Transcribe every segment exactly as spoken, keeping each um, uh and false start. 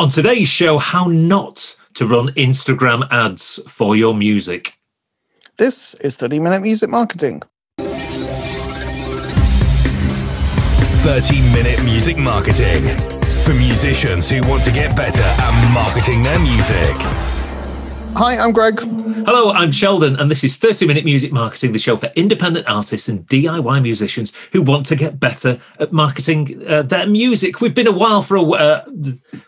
On today's show, how not to run Instagram ads for your music. This is thirty minute Music Marketing. thirty minute Music Marketing. For musicians who want to get better at marketing their music. Hi, I'm Greg. Hello, I'm Sheldon, and this is thirty minute Music Marketing, the show for independent artists and D I Y musicians who want to get better at marketing uh, their music. We've been a while for a uh,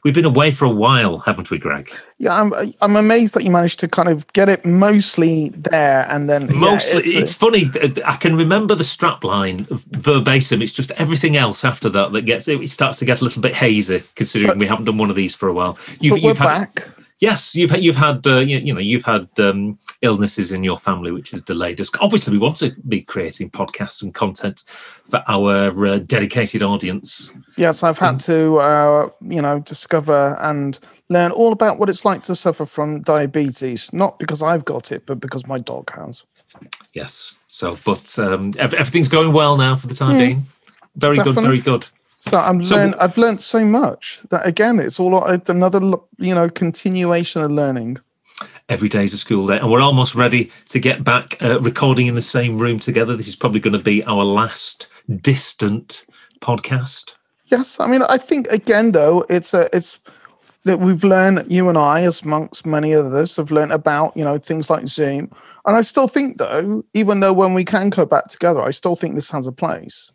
we've been away for a while, haven't we, Greg? Yeah, I'm I'm amazed that you managed to kind of get it mostly there, and then mostly. Yeah, it's, it's funny. I can remember the strapline verbatim. It's just everything else after that that gets it starts to get a little bit hazy, considering but, we haven't done one of these for a while. You've, but we're you've had, back. Yes, you've had, you've had uh, you, you know you've had um, illnesses in your family, which has delayed us. Obviously, we want to be creating podcasts and content for our uh, dedicated audience. Yes, I've had um, to uh, you know discover and learn all about what it's like to suffer from diabetes, not because I've got it, but because my dog has. Yes. So, but um, everything's going well now for the time yeah, being. Very definitely. Good. Very good. So I'm so learn, I've learned so much that, again, it's all it's another, you know, continuation of learning. Every day's a school day, and we're almost ready to get back uh, recording in the same room together. This is probably going to be our last distant podcast. Yes, I mean, I think, again, though, it's a, it's that we've learned, you and I, as amongst many others, have learned about, you know, things like Zoom. And I still think, though, even though when we can go back together, I still think this has a place.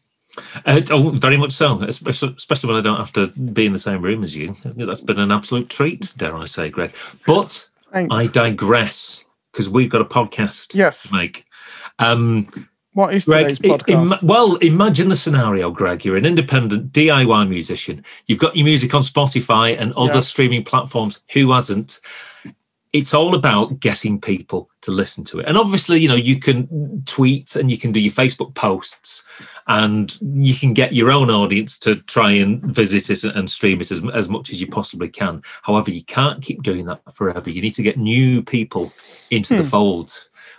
Uh, oh, very much so, especially when I don't have to be in the same room as you. That's been an absolute treat, dare I say, Greg. But thanks. I digress, because we've got a podcast yes. to make. Um, what is Greg, today's podcast? Im- well, imagine the scenario, Greg. You're an independent D I Y musician. You've got your music on Spotify and other yes. streaming platforms. Who hasn't? It's all about getting people to listen to it. And obviously, you know, you can tweet and you can do your Facebook posts and you can get your own audience to try and visit it and stream it as, as much as you possibly can. However, you can't keep doing that forever. You need to get new people into hmm. the fold.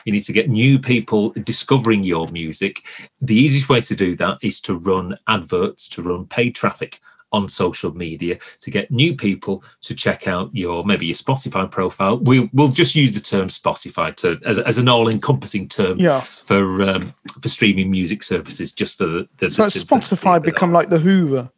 You need to get new people discovering your music. The easiest way to do that is to run adverts, to run paid traffic on social media, to get new people to check out your, maybe your Spotify profile. We, we'll just use the term Spotify to, as, as an all-encompassing term yes. for um, for streaming music services, just for the... the so has Spotify become like the Hoover?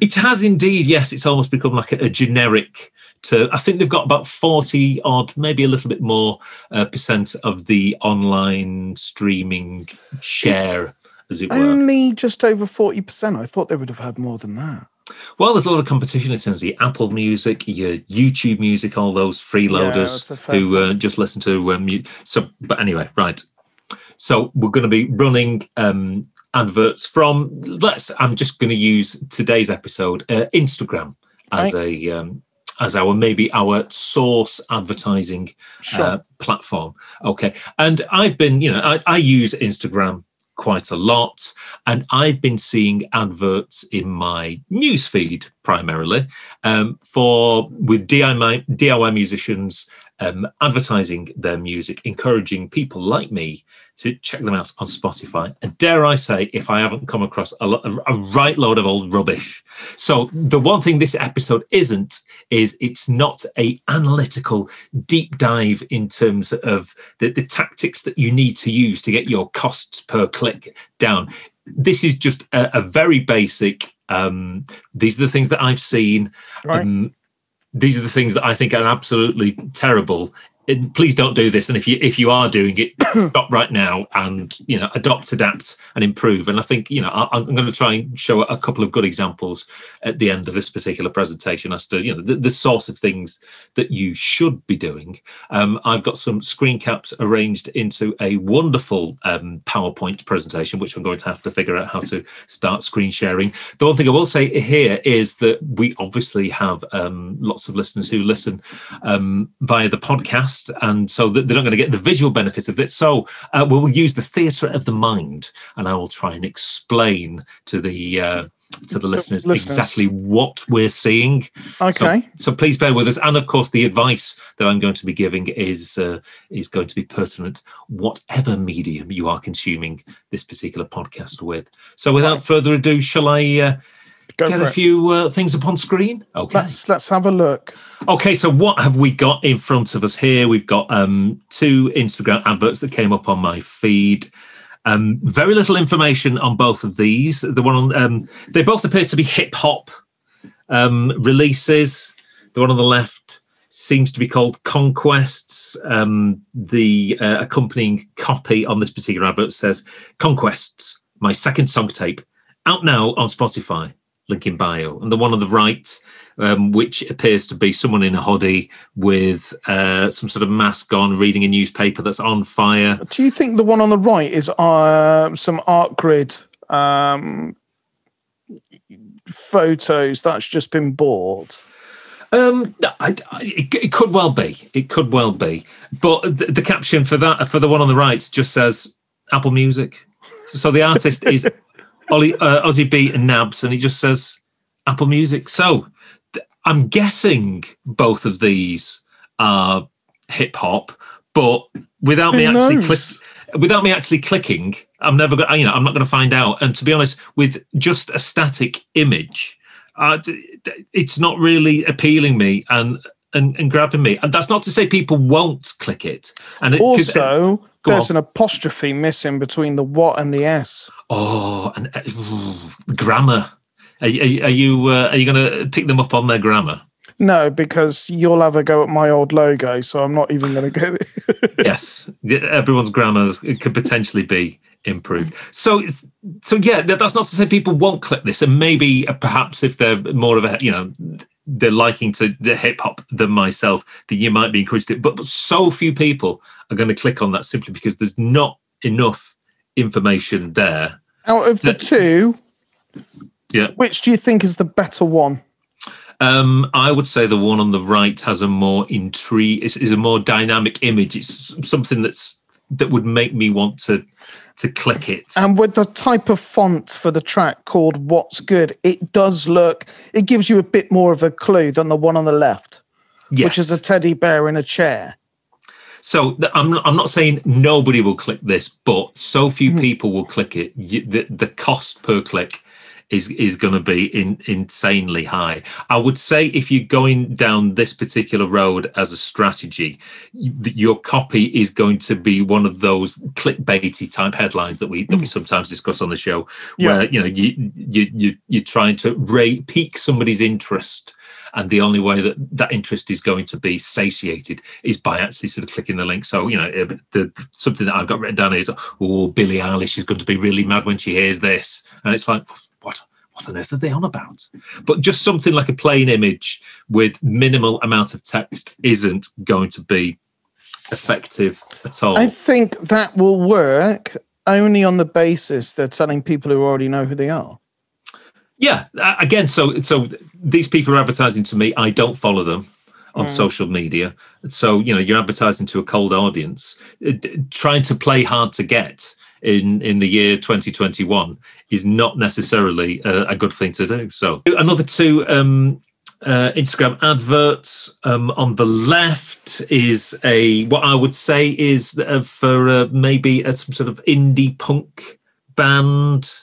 It has indeed, yes. It's almost become like a, a generic term. I think they've got about forty-odd, maybe a little bit more uh, percent of the online streaming share. As it were. Only just over forty percent. I thought they would have had more than that. Well, there's a lot of competition in terms of your Apple Music, your YouTube Music, all those freeloaders yeah, who uh, just listen to um, music. So, but anyway, right. So we're going to be running um, adverts from, let's, I'm just going to use today's episode, uh, Instagram as right. a... Um, as our, maybe our source advertising sure. uh, platform. Okay. And I've been, you know, I, I use Instagram quite a lot, and I've been seeing adverts in my newsfeed primarily um, for with D I Y, D I Y musicians um, advertising their music, encouraging people like me to check them out on Spotify. And dare I say, if I haven't come across a, lo- a right load of old rubbish. So the one thing this episode isn't is it's not a analytical deep dive in terms of the, the tactics that you need to use to get your costs per click down. This is just a, a very basic. Um, these are the things that I've seen. Right. Um, these are the things that I think are absolutely terrible. It, please don't do this. And if you if you are doing it, stop right now and you know adopt, adapt, and improve. And I think you know I, I'm going to try and show a couple of good examples at the end of this particular presentation as to you know the, the sort of things that you should be doing. Um, I've got some screen caps arranged into a wonderful um, PowerPoint presentation, which I'm going to have to figure out how to start screen sharing. The one thing I will say here is that we obviously have um, lots of listeners who listen um, via the podcast. And so they're not going to get the visual benefits of it. So uh, we'll use the theatre of the mind, and I will try and explain to the uh, to the listeners, listeners exactly what we're seeing. Okay. So, so please bear with us. And of course, the advice that I'm going to be giving is uh, is going to be pertinent, whatever medium you are consuming this particular podcast with. So without further ado, shall I? Uh, Go get a it. few uh, things upon screen. Okay, let's let's have a look. Okay, so what have we got in front of us here? We've got um, two Instagram adverts that came up on my feed. Um, very little information on both of these. The one on um, they both appear to be hip hop um, releases. The one on the left seems to be called Conquests. Um, the uh, accompanying copy on this particular advert says Conquests, my second song tape, out now on Spotify. Link in bio. And the one on the right, um, which appears to be someone in a hoodie with uh, some sort of mask on, reading a newspaper that's on fire. Do you think the one on the right is uh, some Art Grid um, photos that's just been bought? Um, I, I, it, it could well be. It could well be. But the, the caption for that, for the one on the right, just says Apple Music. So the artist is Ollie, uh, Ozzy B and Nabs, and he just says Apple Music. So th- I'm guessing both of these are hip hop, but without Who me knows? actually click, without me actually clicking, I'm never gonna, you know, I'm not going to find out. And to be honest, with just a static image, uh, it's not really appealing me and, and and grabbing me. And that's not to say people won't click it. And it also. Could, There's an apostrophe missing between the what and the s. Oh, and uh, grammar. Are, are, are you uh, are you going to pick them up on their grammar? No, because you'll have a go at my old logo, so I'm not even going to go. Yes, everyone's grammar could potentially be improved. So, it's, so yeah, that's not to say people won't click this, and maybe uh, perhaps if they're more of a, you know, they're liking to the hip hop than myself, that you might be encouraged to it. But, but so few people are going to click on that simply because there's not enough information there. Out of that, the two, yeah, which do you think is the better one? Um, I would say the one on the right has a more intrigue, is, is a more dynamic image. It's something that's that would make me want to to click it. And with the type of font for the track called What's Good, it does look, it gives you a bit more of a clue than the one on the left, yes, which is a teddy bear in a chair. So I'm I'm not saying nobody will click this, but so few mm. people will click it. You, the, the cost per click is is going to be in, insanely high. I would say if you're going down this particular road as a strategy, your copy is going to be one of those clickbaity type headlines that we that we sometimes discuss on the show, yeah, where you know you you you you're trying to re- pique somebody's interest, and the only way that that interest is going to be satiated is by actually sort of clicking the link. So you know the, the, something that I've got written down is, oh, Billie Eilish is going to be really mad when she hears this, and it's like, What, what on earth are they on about? But just something like a plain image with minimal amount of text isn't going to be effective at all. I think that will work only on the basis they're telling people who already know who they are. Yeah, again, so so these people are advertising to me. I don't follow them on mm. social media. So, you know, you're advertising to a cold audience, trying to play hard to get. In, in the year twenty twenty-one is not necessarily a, a good thing to do. So another two um, uh, Instagram adverts. Um, on the left is a what I would say is uh, for uh, maybe a, some sort of indie punk band,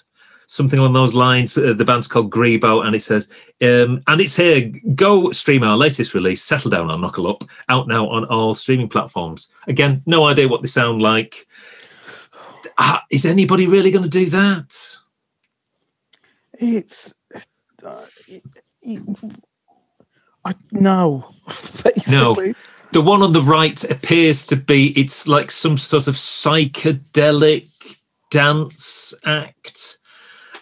something along those lines. Uh, the band's called Grebo, and it says, um, and it's here, go stream our latest release, Settle Down or Knuckle Up, out now on all streaming platforms. Again, no idea what they sound like. Uh, is anybody really going to do that? It's uh, it, it, I no. Basically. No, the one on the right appears to be it's like some sort of psychedelic dance act,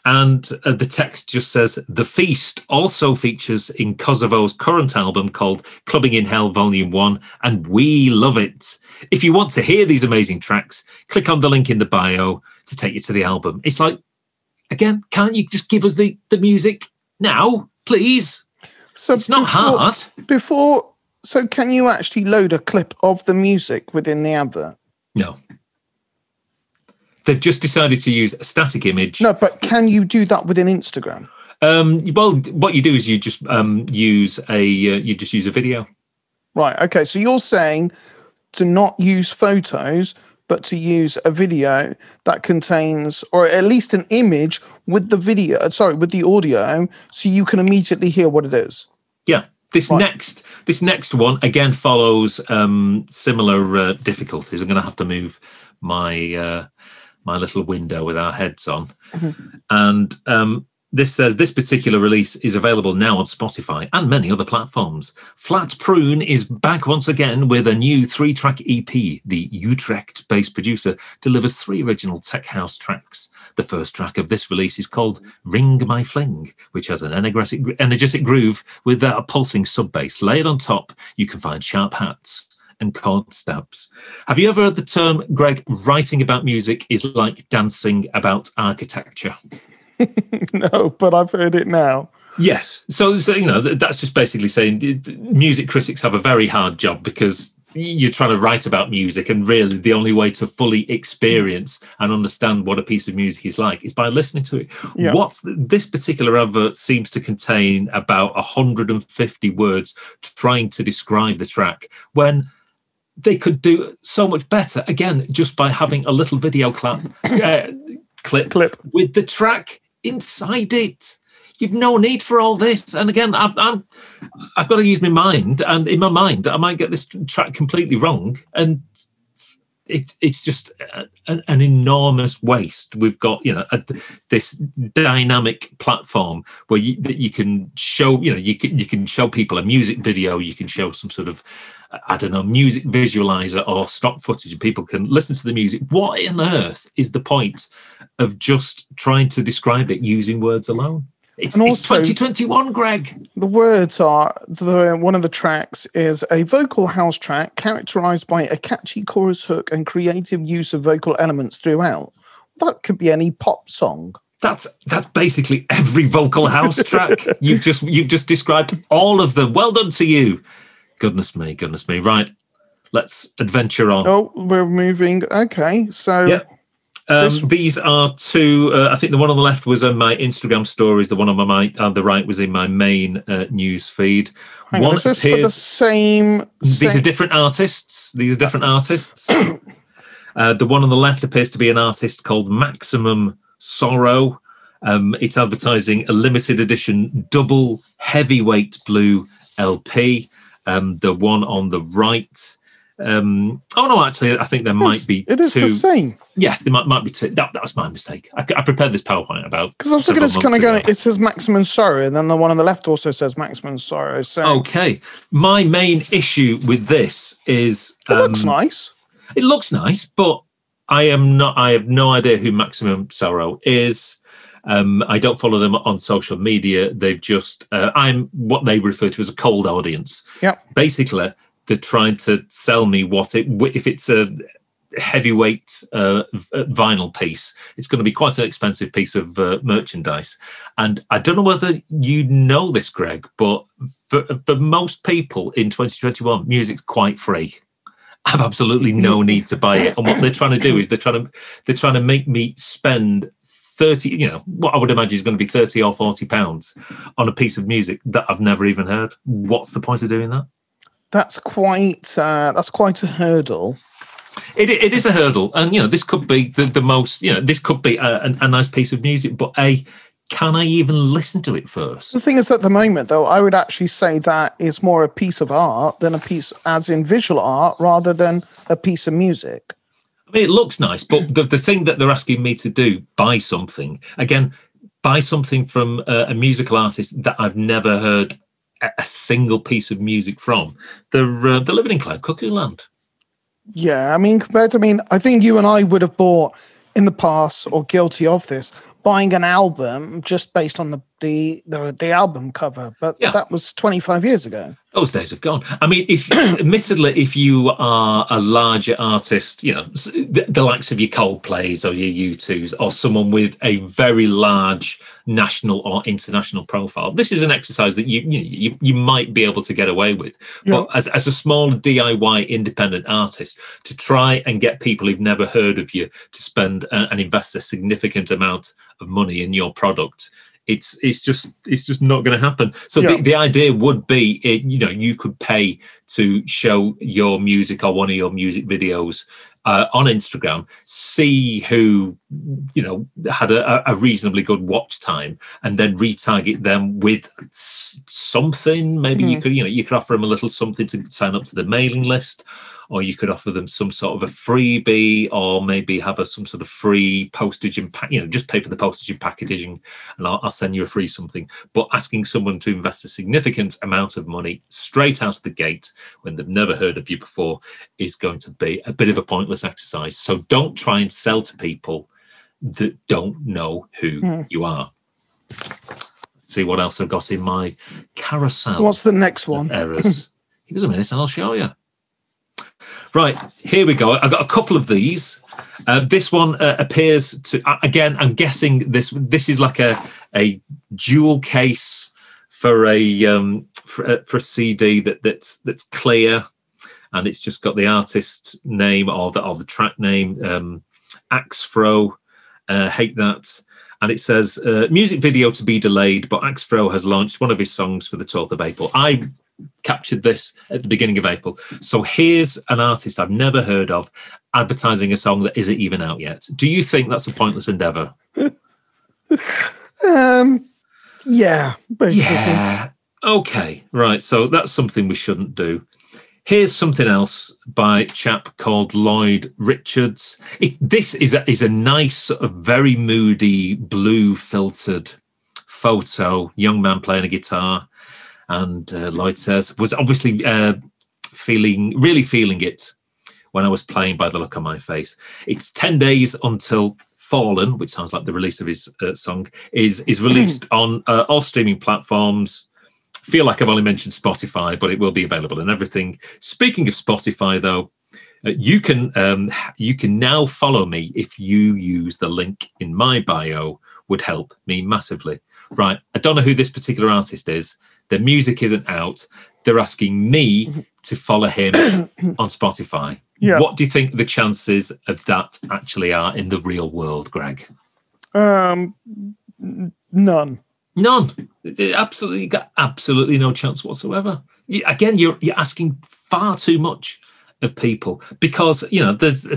and uh, the text just says the feast also features in Kosovo's current album called Clubbing in Hell Volume One, and we love it. If you want to hear these amazing tracks, click on the link in the bio to take you to the album. It's like, again, can't you just give us the, the music now, please? So it's before, not hard. Before, so can you actually load a clip of the music within the advert? No. They've just decided to use a static image. No, but can you do that within Instagram? Um, well, what you do is you just um, use a uh, you just use a video. Right. Okay. So you're saying to not use photos, but to use a video that contains, or at least an image with the video, sorry, with the audio, so you can immediately hear what it is. Yeah. This right. next this next one, again, follows um, similar uh, difficulties. I'm going to have to move my uh, my little window with our heads on. Mm-hmm. And um, this says, this particular release is available now on Spotify and many other platforms. Flat Prune is back once again with a new three-track E P. The Utrecht-based producer delivers three original tech house tracks. The first track of this release is called Ring My Fling, which has an energetic, energetic groove with a pulsing sub-bass. Layered on top, you can find sharp hats and chord stabs. Have you ever heard the term, Greg, writing about music is like dancing about architecture? No, but I've heard it now. Yes. So, so you know, that's just basically saying music critics have a very hard job because you're trying to write about music, and really the only way to fully experience and understand what a piece of music is like is by listening to it. Yeah. What this particular advert seems to contain about one hundred fifty words trying to describe the track, when they could do so much better, again, just by having a little video clap, uh, clip, clip with the track inside it. You've no need for all this. And again, I've, I'm, I've got to use my mind. And in my mind, I might get this track completely wrong. And it, it's just a, an enormous waste. We've got, you know, a, this dynamic platform where you, that you can show, you know, you can, you can show people a music video. You can show some sort of, I don't know, music visualizer or stock footage, and people can listen to the music. What on earth is the point of just trying to describe it using words alone? It's, and also, it's twenty twenty-one, Greg. The words are, the, one of the tracks is a vocal house track characterized by a catchy chorus hook and creative use of vocal elements throughout. That could be any pop song. That's that's basically every vocal house track. You've just you've just described all of them. Well done to you. Goodness me, goodness me. Right, let's adventure on. Oh, we're moving. Okay, so... Yep. Um, these are two. Uh, I think the one on the left was on my Instagram stories. The one on my on the right was in my main uh, news feed. Hang one on, is this appears, for the same. These same... are different artists. These are different artists. uh, the one on the left appears to be an artist called Maximum Sorrow. Um, it's advertising a limited edition double heavyweight blue L P. Um, the one on the right. Um, oh no! Actually, I think there might be. It is two. The same. Yes, there might might be two. That, that was my mistake. I, I prepared this PowerPoint about because I was looking at this kind of going. It says Maximum Sorrow, and then the one on the left also says Maximum Sorrow. So okay, my main issue with this is um, it looks nice. It looks nice, but I am not. I have no idea who Maximum Sorrow is. Um, I don't follow them on social media. They've just uh, I'm what they refer to as a cold audience. Yeah, basically. They're trying to sell me what it, if it's a heavyweight uh, vinyl piece, it's going to be quite an expensive piece of uh, merchandise. And I don't know whether you know this, Greg, but for, for most people in twenty twenty-one, music's quite free. I have absolutely no need to buy it. And what they're trying to do is they're trying to they're trying to make me spend thirty, you know, what I would imagine is going to be thirty or forty pounds on a piece of music that I've never even heard. What's the point of doing that? That's quite uh, that's quite a hurdle. It it is a hurdle, and you know this could be the, the most you know this could be a, a, a nice piece of music, but a can I even listen to it first? The thing is, at the moment though, I would actually say that it's more a piece of art than a piece, as in visual art, rather than a piece of music. I mean, it looks nice, but the the thing that they're asking me to do, buy something again, buy something from a, a musical artist that I've never heard a single piece of music from. They're, uh, they're living in cloud cuckoo land. Yeah, I mean, compared to, I mean, I think you and I would have bought in the past, or guilty of this, buying an album just based on the the, the, the album cover. But yeah. That was twenty-five years ago. Those days have gone. I mean, if admittedly, if you are a larger artist, you know, the, the likes of your Coldplays or your U two's or someone with a very large national or international profile, this is an exercise that you you, you, you might be able to get away with. Yeah. But as, as a small D I Y independent artist, to try and get people who've never heard of you to spend and, and invest a significant amount of money in your product, it's it's just it's just not going to happen. So yeah. the, the idea would be, it, you know, you could pay to show your music or one of your music videos uh, on Instagram, see who, you know, had a, a reasonably good watch time, and then retarget them with something. Maybe mm. you could, you know, you could offer them a little something to sign up to the mailing list, or you could offer them some sort of a freebie, or maybe have a, some sort of free postage and, pa- you know, just pay for the postage and packaging, and I'll, I'll send you a free something. But asking someone to invest a significant amount of money straight out of the gate when they've never heard of you before is going to be a bit of a pointless exercise. So don't try and sell to people that don't know who mm. you are. Let's see what else I've got in my carousel. What's the next one? Errors. Give us a minute and I'll show you. Right, here we go. I've got a couple of these. Uh, this one uh, appears to, uh, again, I'm guessing this this is like a, a dual case for a um, for, uh, for a C D that, that's that's clear, and it's just got the artist name or the or the track name, um, Axfro. Uh, hate that. And it says uh, music video to be delayed, but Axfro has launched one of his songs for the twelfth of April. I captured this at the beginning of April. So here's an artist I've never heard of advertising a song that isn't even out yet. Do you think that's a pointless endeavor? um, yeah, basically. Yeah. Okay, right. So that's something we shouldn't do. Here's something else by a chap called Lloyd Richards. It, this is a, is a nice, sort of very moody, blue-filtered photo. Young man playing a guitar. And uh, Lloyd says, was obviously uh, feeling, really feeling it when I was playing by the look on my face. It's ten days until Fallen, which sounds like the release of his uh, song, is, is released on uh, all streaming platforms. Feel like I've only mentioned Spotify, but it will be available and everything. Speaking of Spotify, though, uh, you can um, you can now follow me if you use the link in my bio. Would help me massively. Right, I don't know who this particular artist is. Their music isn't out. They're asking me to follow him on Spotify. Yeah. What do you think the chances of that actually are in the real world, Greg? Um, none. None. Absolutely, got absolutely no chance whatsoever. You, again, you're you're asking far too much of people, because, you know, there's,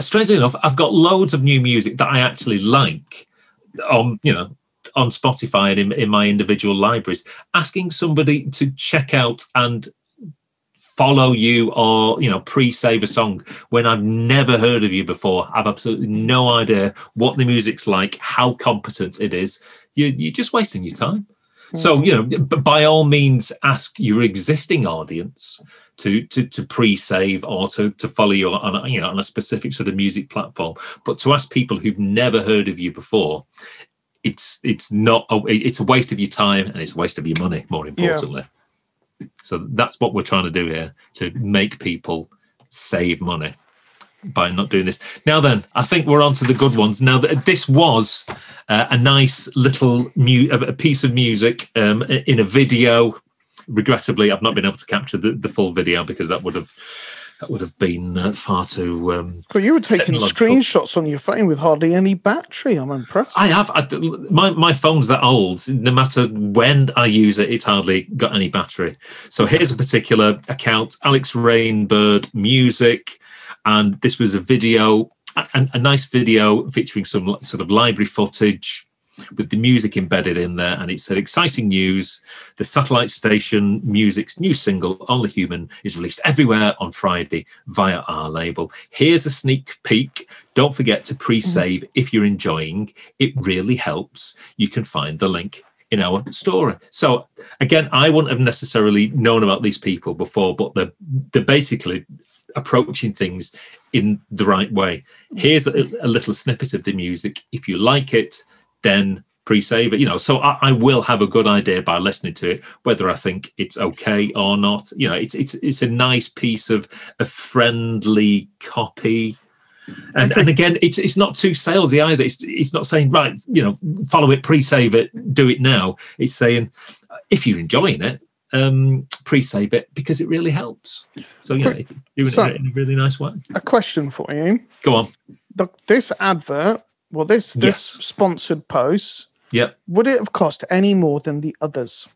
strangely enough, I've got loads of new music that I actually like on, you know, on Spotify and in, in my individual libraries. Asking somebody to check out and follow you, or, you know, pre-save a song when I've never heard of you before. I've absolutely no idea what the music's like, how competent it is. You, you're just wasting your time. Mm-hmm. So, you know, b- by all means, ask your existing audience to to to pre-save or to to follow you on a, you know, on a specific sort of music platform. But to ask people who've never heard of you before, it's it's not a, it's a waste of your time, and it's a waste of your money, more importantly. Yeah. So that's what we're trying to do here, to make people save money by not doing this. Now then, I think we're on to the good ones. Now, this was uh, a nice little mu- a piece of music um, in a video. Regrettably, I've not been able to capture the, the full video, because that would have that would have been uh, far too... Um, well, you were taking screenshots on your phone with hardly any battery. I'm impressed. I have. I, my, my phone's that old. No matter when I use it, it's hardly got any battery. So here's a particular account, Alex Rainbird Music. And this was a video, a, a nice video featuring some sort of library footage with the music embedded in there. And it said, exciting news, the Satellite Station Music's new single, Only Human, is released everywhere on Friday via our label. Here's a sneak peek. Don't forget to pre-save mm-hmm. if you're enjoying. It really helps. You can find the link in our story. So again, I wouldn't have necessarily known about these people before, but they're, they're basically approaching things in the right way. Here's a, a little snippet of the music. If you like it, then pre-save it, you know. So I, I will have a good idea by listening to it whether I think it's okay or not. You know, it's it's it's a nice piece of a friendly copy, and okay. and again, it's it's not too salesy either. It's it's not saying, right, you know, follow it, pre-save it, do it now. It's saying, if you're enjoying it, um, pre-save it because it really helps. So yeah, it's doing so, it in a really nice way. A question for you. Go on. The, this advert. Well, this this yes. sponsored post, yep. would it have cost any more than the others?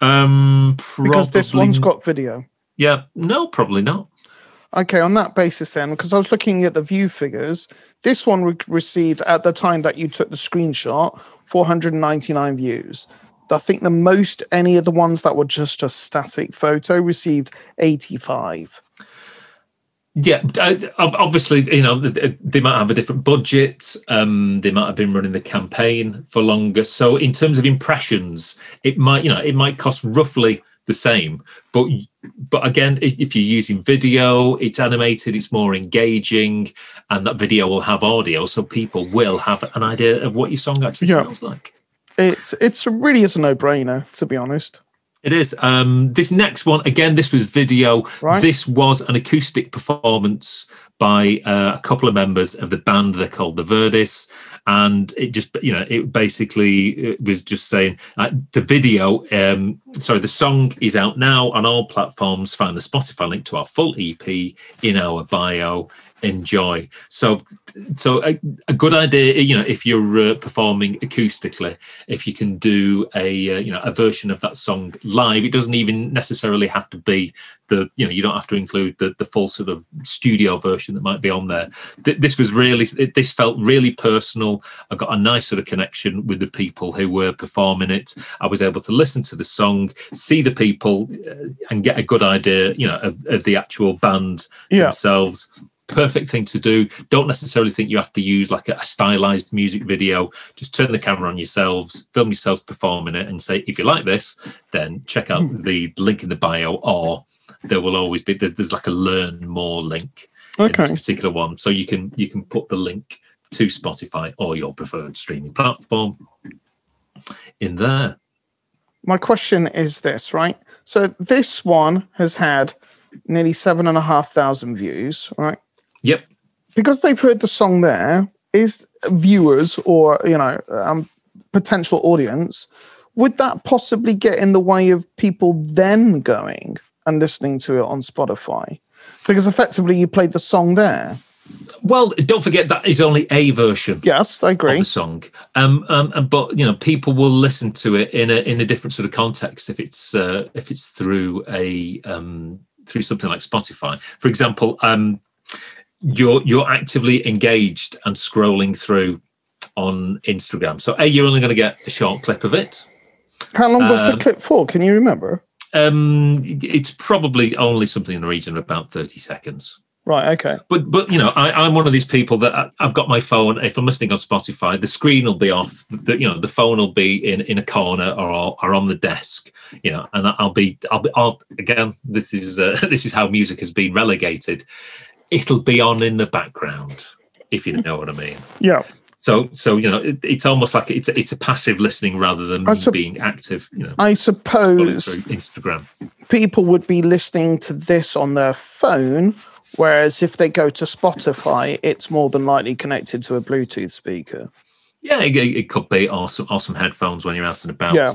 Um, probably, because this one's got video. Yeah, no, probably not. Okay, on that basis then, because I was looking at the view figures, this one re- received, at the time that you took the screenshot, four hundred ninety-nine views. I think the most any of the ones that were just a static photo received eighty-five. Yeah, obviously, you know, they might have a different budget. Um, they might have been running the campaign for longer. So in terms of impressions, it might, you know, it might cost roughly the same. But but again, if you're using video, it's animated, it's more engaging, and that video will have audio, so people will have an idea of what your song actually yeah. sounds like. It's it's really is a no-brainer, to be honest. It is. Um, this next one, again, this was video. Right. This was an acoustic performance by uh, a couple of members of the band. They're called The Verdis. And it just, you know, it basically it was just saying uh, the video, um, sorry, the song is out now on all platforms. Find the Spotify link to our full E P in our bio. Enjoy. So, so a, a good idea, you know, if you're uh, performing acoustically, if you can do a, uh, you know, a version of that song live. It doesn't even necessarily have to be the, you know, you don't have to include the, the full sort of studio version that might be on there. Th- this was really, it, this felt really personal. I got a nice sort of connection with the people who were performing it. I was able to listen to the song, see the people, uh, and get a good idea, you know, of, of the actual band yeah. themselves. Perfect thing to do. Don't necessarily think you have to use like a, a stylized music video. Just turn the camera on yourselves, film yourselves performing it, and say, if you like this, then check out the link in the bio, or there will always be there's, there's like a learn more link okay. in this particular one. So you can you can put the link to Spotify or your preferred streaming platform in there. My question is this, right? So this one has had nearly seven and a half thousand views, right? Yep. Because they've heard the song there, is viewers or, you know, um, potential audience, would that possibly get in the way of people then going and listening to it on Spotify? Because effectively you played the song there. Well, don't forget that is only a version. Yes, I agree. Of the song, um, um, and but you know, people will listen to it in a in a different sort of context if it's uh, if it's through a um, through something like Spotify, for example. Um, You're you're actively engaged and scrolling through on Instagram. So, A, you're only going to get a short clip of it. How long um, was the clip for? Can you remember? Um, it's probably only something in the region of about thirty seconds. Right, okay. But, but you know, I, I'm one of these people that I, I've got my phone. If I'm listening on Spotify, the screen will be off. The, you know, the phone will be in, in a corner or or on the desk. You know, and I'll be I'll be I'll, again. This is uh, this is how music has been relegated. It'll be on in the background, if you know what I mean. Yeah. So, so you know, it, it's almost like it's a, it's a passive listening rather than su- being active. You know, I suppose Instagram people would be listening to this on their phone, whereas if they go to Spotify, it's more than likely connected to a Bluetooth speaker. Yeah, it, it could be, or some, or some headphones when you're out and about. Yeah.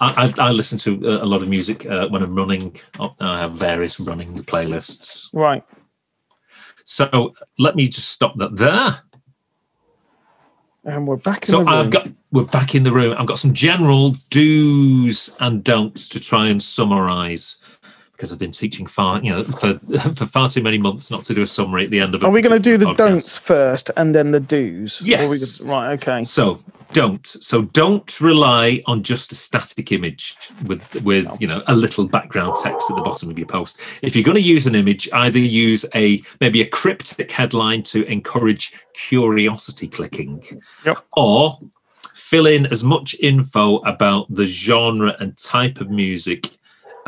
I, I, I listen to a lot of music uh, when I'm running. I have various running playlists. Right. So let me just stop that there. And we're back in so the room. So I've got we're back in the room. I've got some general do's and don'ts to try and summarise, because I've been teaching far, you know, for for far too many months not to do a summary at the end of it. Are we going to do the podcast. Don'ts first and then the do's? Yes. We just, right. Okay. So don't. So don't rely on just a static image with with you know a little background text at the bottom of your post. If you're going to use an image, either use a maybe a cryptic headline to encourage curiosity clicking, yep. or fill in as much info about the genre and type of music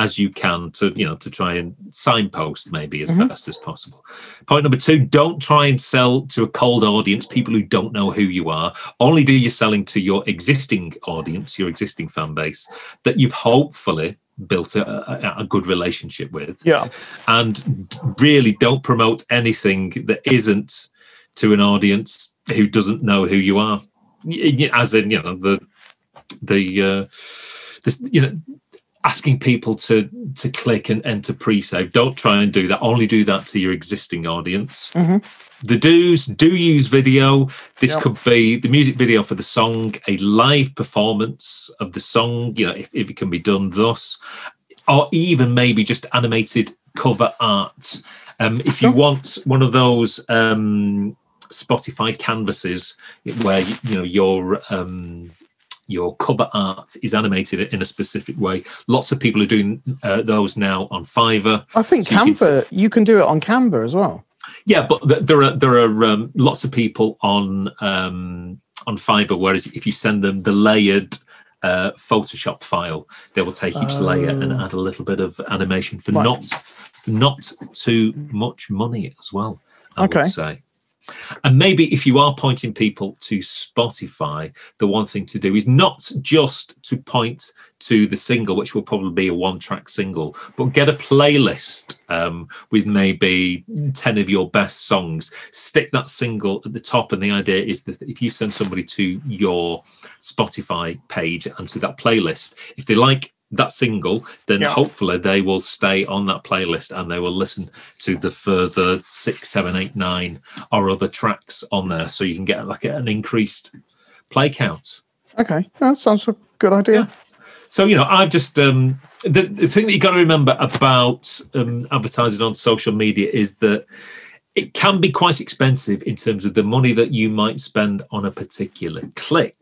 as you can to, you know, to try and signpost maybe as mm-hmm. best as possible. Point number two, don't try and sell to a cold audience, people who don't know who you are. Only do your selling to your existing audience, your existing fan base that you've hopefully built a, a, a good relationship with. Yeah. And really don't promote anything that isn't to an audience who doesn't know who you are. As in, you know, the, the, uh, the you know, asking people to to click and, and to pre-save. Don't try and do that. Only do that to your existing audience. Mm-hmm. The do's, do use video. This yep. could be the music video for the song, a live performance of the song, you know, if, if it can be done thus, or even maybe just animated cover art. Um, if you want one of those um, Spotify canvases where you, you know your um, your cover art is animated in a specific way, lots of people are doing uh, those now on Fiverr. I think so Canva, you can, you can do it on Canva as well. Yeah, but there are there are um, lots of people on um, on Fiverr. Whereas if you send them the layered uh, Photoshop file, they will take each oh. layer and add a little bit of animation for right. not not too much money as well. I okay. would say. And maybe if you are pointing people to Spotify, the one thing to do is not just to point to the single, which will probably be a one-track single, but get a playlist um, with maybe ten of your best songs. Stick that single at the top, and the idea is that if you send somebody to your Spotify page and to that playlist, if they like that single, then yeah. hopefully they will stay on that playlist and they will listen to the further six, seven, eight, nine or other tracks on there. So you can get like an increased play count. Okay, that sounds a good idea. Yeah. So, you know, I've just, um, the, the thing that you've got to remember about um, advertising on social media is that it can be quite expensive in terms of the money that you might spend on a particular click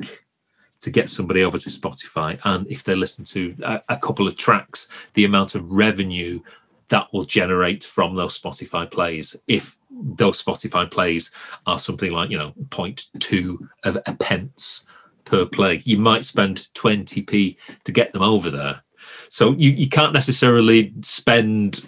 to get somebody over to Spotify. And if they listen to a, a couple of tracks, the amount of revenue that will generate from those Spotify plays, if those Spotify plays are something like, you know, zero point two of a pence per play, you might spend twenty p to get them over there. So you, you can't necessarily spend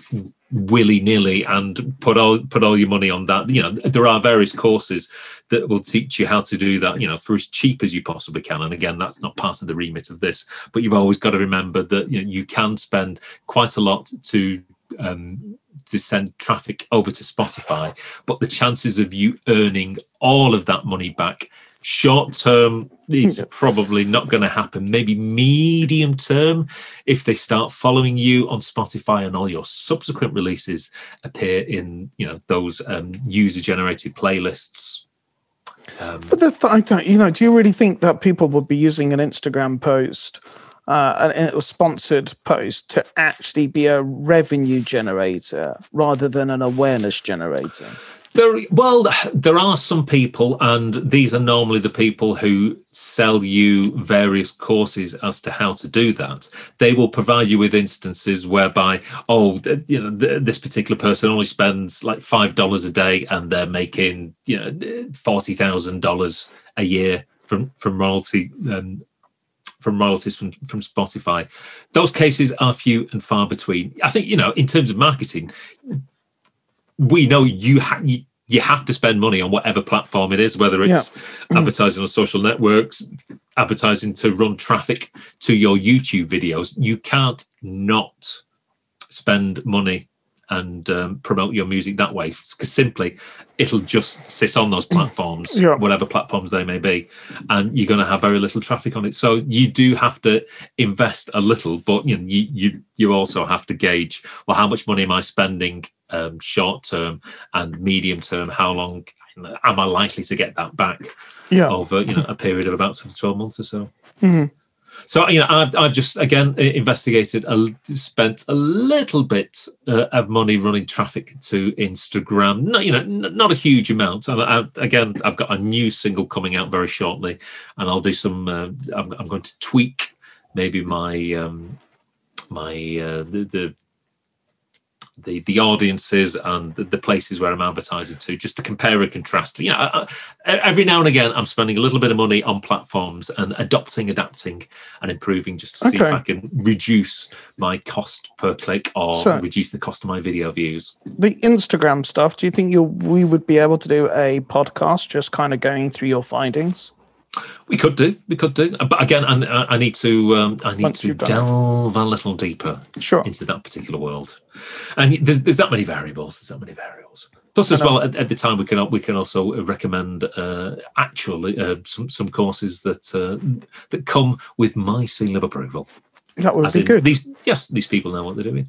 willy-nilly and put all put all your money on that. You know, there are various courses that will teach you how to do that, you know, for as cheap as you possibly can. And again, that's not part of the remit of this, but you've always got to remember that, you know, you can spend quite a lot to um to send traffic over to Spotify, but the chances of you earning all of that money back short term, it's probably not going to happen. Maybe medium term, if they start following you on Spotify and all your subsequent releases appear in, you know, those um, user-generated playlists. Um, but the th- I don't, you know, do you really think that people would be using an Instagram post, uh, and it was sponsored post, to actually be a revenue generator rather than an awareness generator? There, well, there are some people, and these are normally the people who sell you various courses as to how to do that. They will provide you with instances whereby, oh, you know, this particular person only spends like five dollars a day, and they're making, you know, forty thousand dollars a year from from royalty um, from royalties from from Spotify. Those cases are few and far between. I think, you know, in terms of marketing, we know you ha- you have to spend money on whatever platform it is, whether it's yeah. advertising on social networks, advertising to run traffic to your YouTube videos. You can't not spend money and um, promote your music that way, because simply it'll just sit on those platforms, yeah. whatever platforms they may be, and you're going to have very little traffic on it. So you do have to invest a little, but you know, you, you you also have to gauge, well, how much money am I spending um, short term and medium term? How long am I likely to get that back yeah. over, you know, a period of about twelve months or so? Mm-hmm. So, you know, I've, I've just, again, investigated, a, spent a little bit uh, of money running traffic to Instagram. Not, you know, n- not a huge amount. And I, again, I've got a new single coming out very shortly, and I'll do some, uh, I'm, I'm going to tweak maybe my, um, my, uh, the, the, the the audiences and the, the places where I'm advertising to, just to compare and contrast. You know, I, I, every now and again, I'm spending a little bit of money on platforms and adopting, adapting and improving, just to okay. see if I can reduce my cost per click or so, reduce the cost of my video views. The Instagram stuff, do you think you we would be able to do a podcast just kind of going through your findings? We could do, we could do, but again, I, I need to, um, I need Once to delve it. a little deeper sure. into that particular world, and there's, there's that many variables. There's that many variables. Plus, as well, at, at the time, we can we can also recommend uh, actually uh, some some courses that uh, that come with my seal of approval. That would As be in, good. These, yes, these people know what they're doing.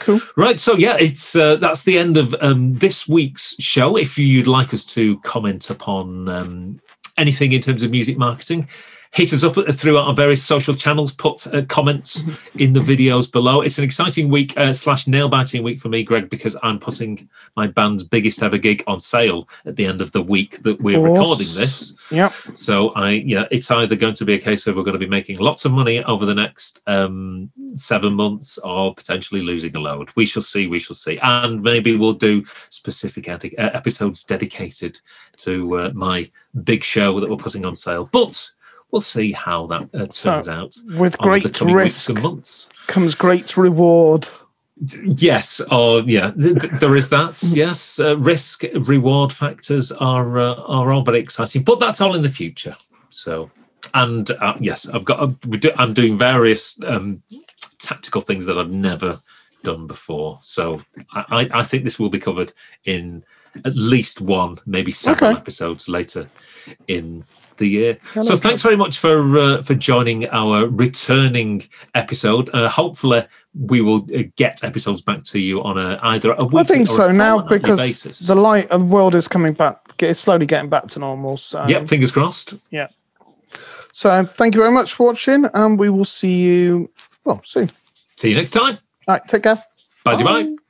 Cool. Right, so yeah, it's uh, that's the end of um, this week's show. If you'd like us to comment upon Um, anything in terms of music marketing, Hit us up through our various social channels. Put uh, comments in the videos below. It's an exciting week uh, slash nail-biting week for me, Greg, because I'm putting my band's biggest ever gig on sale at the end of the week that we're recording this. Yep. So I, yeah, it's either going to be a case of we're going to be making lots of money over the next um, seven months or potentially losing a load. We shall see. We shall see. And maybe we'll do specific edi- episodes dedicated to uh, my big show that we're putting on sale. But we'll see how that uh, turns so, out. With great risk and months comes great reward. Yes, or yeah, th- th- there is that. Yes, uh, risk reward factors are uh, are all very exciting, but that's all in the future. So, and uh, yes, I've got. Uh, I'm doing various um, tactical things that I've never done before. So, I, I think this will be covered in at least one, maybe several okay. episodes later in the year. Hello. So thanks very much for uh, for joining our returning episode. Uh, hopefully we will uh, get episodes back to you on a, either a weekly I think or so a now because basis. The light of the world is coming back. It's slowly getting back to normal. So. Yeah, fingers crossed. Yeah. So thank you very much for watching, and we will see you well soon. See you next time. All right, take care. Bye-bye. Bye.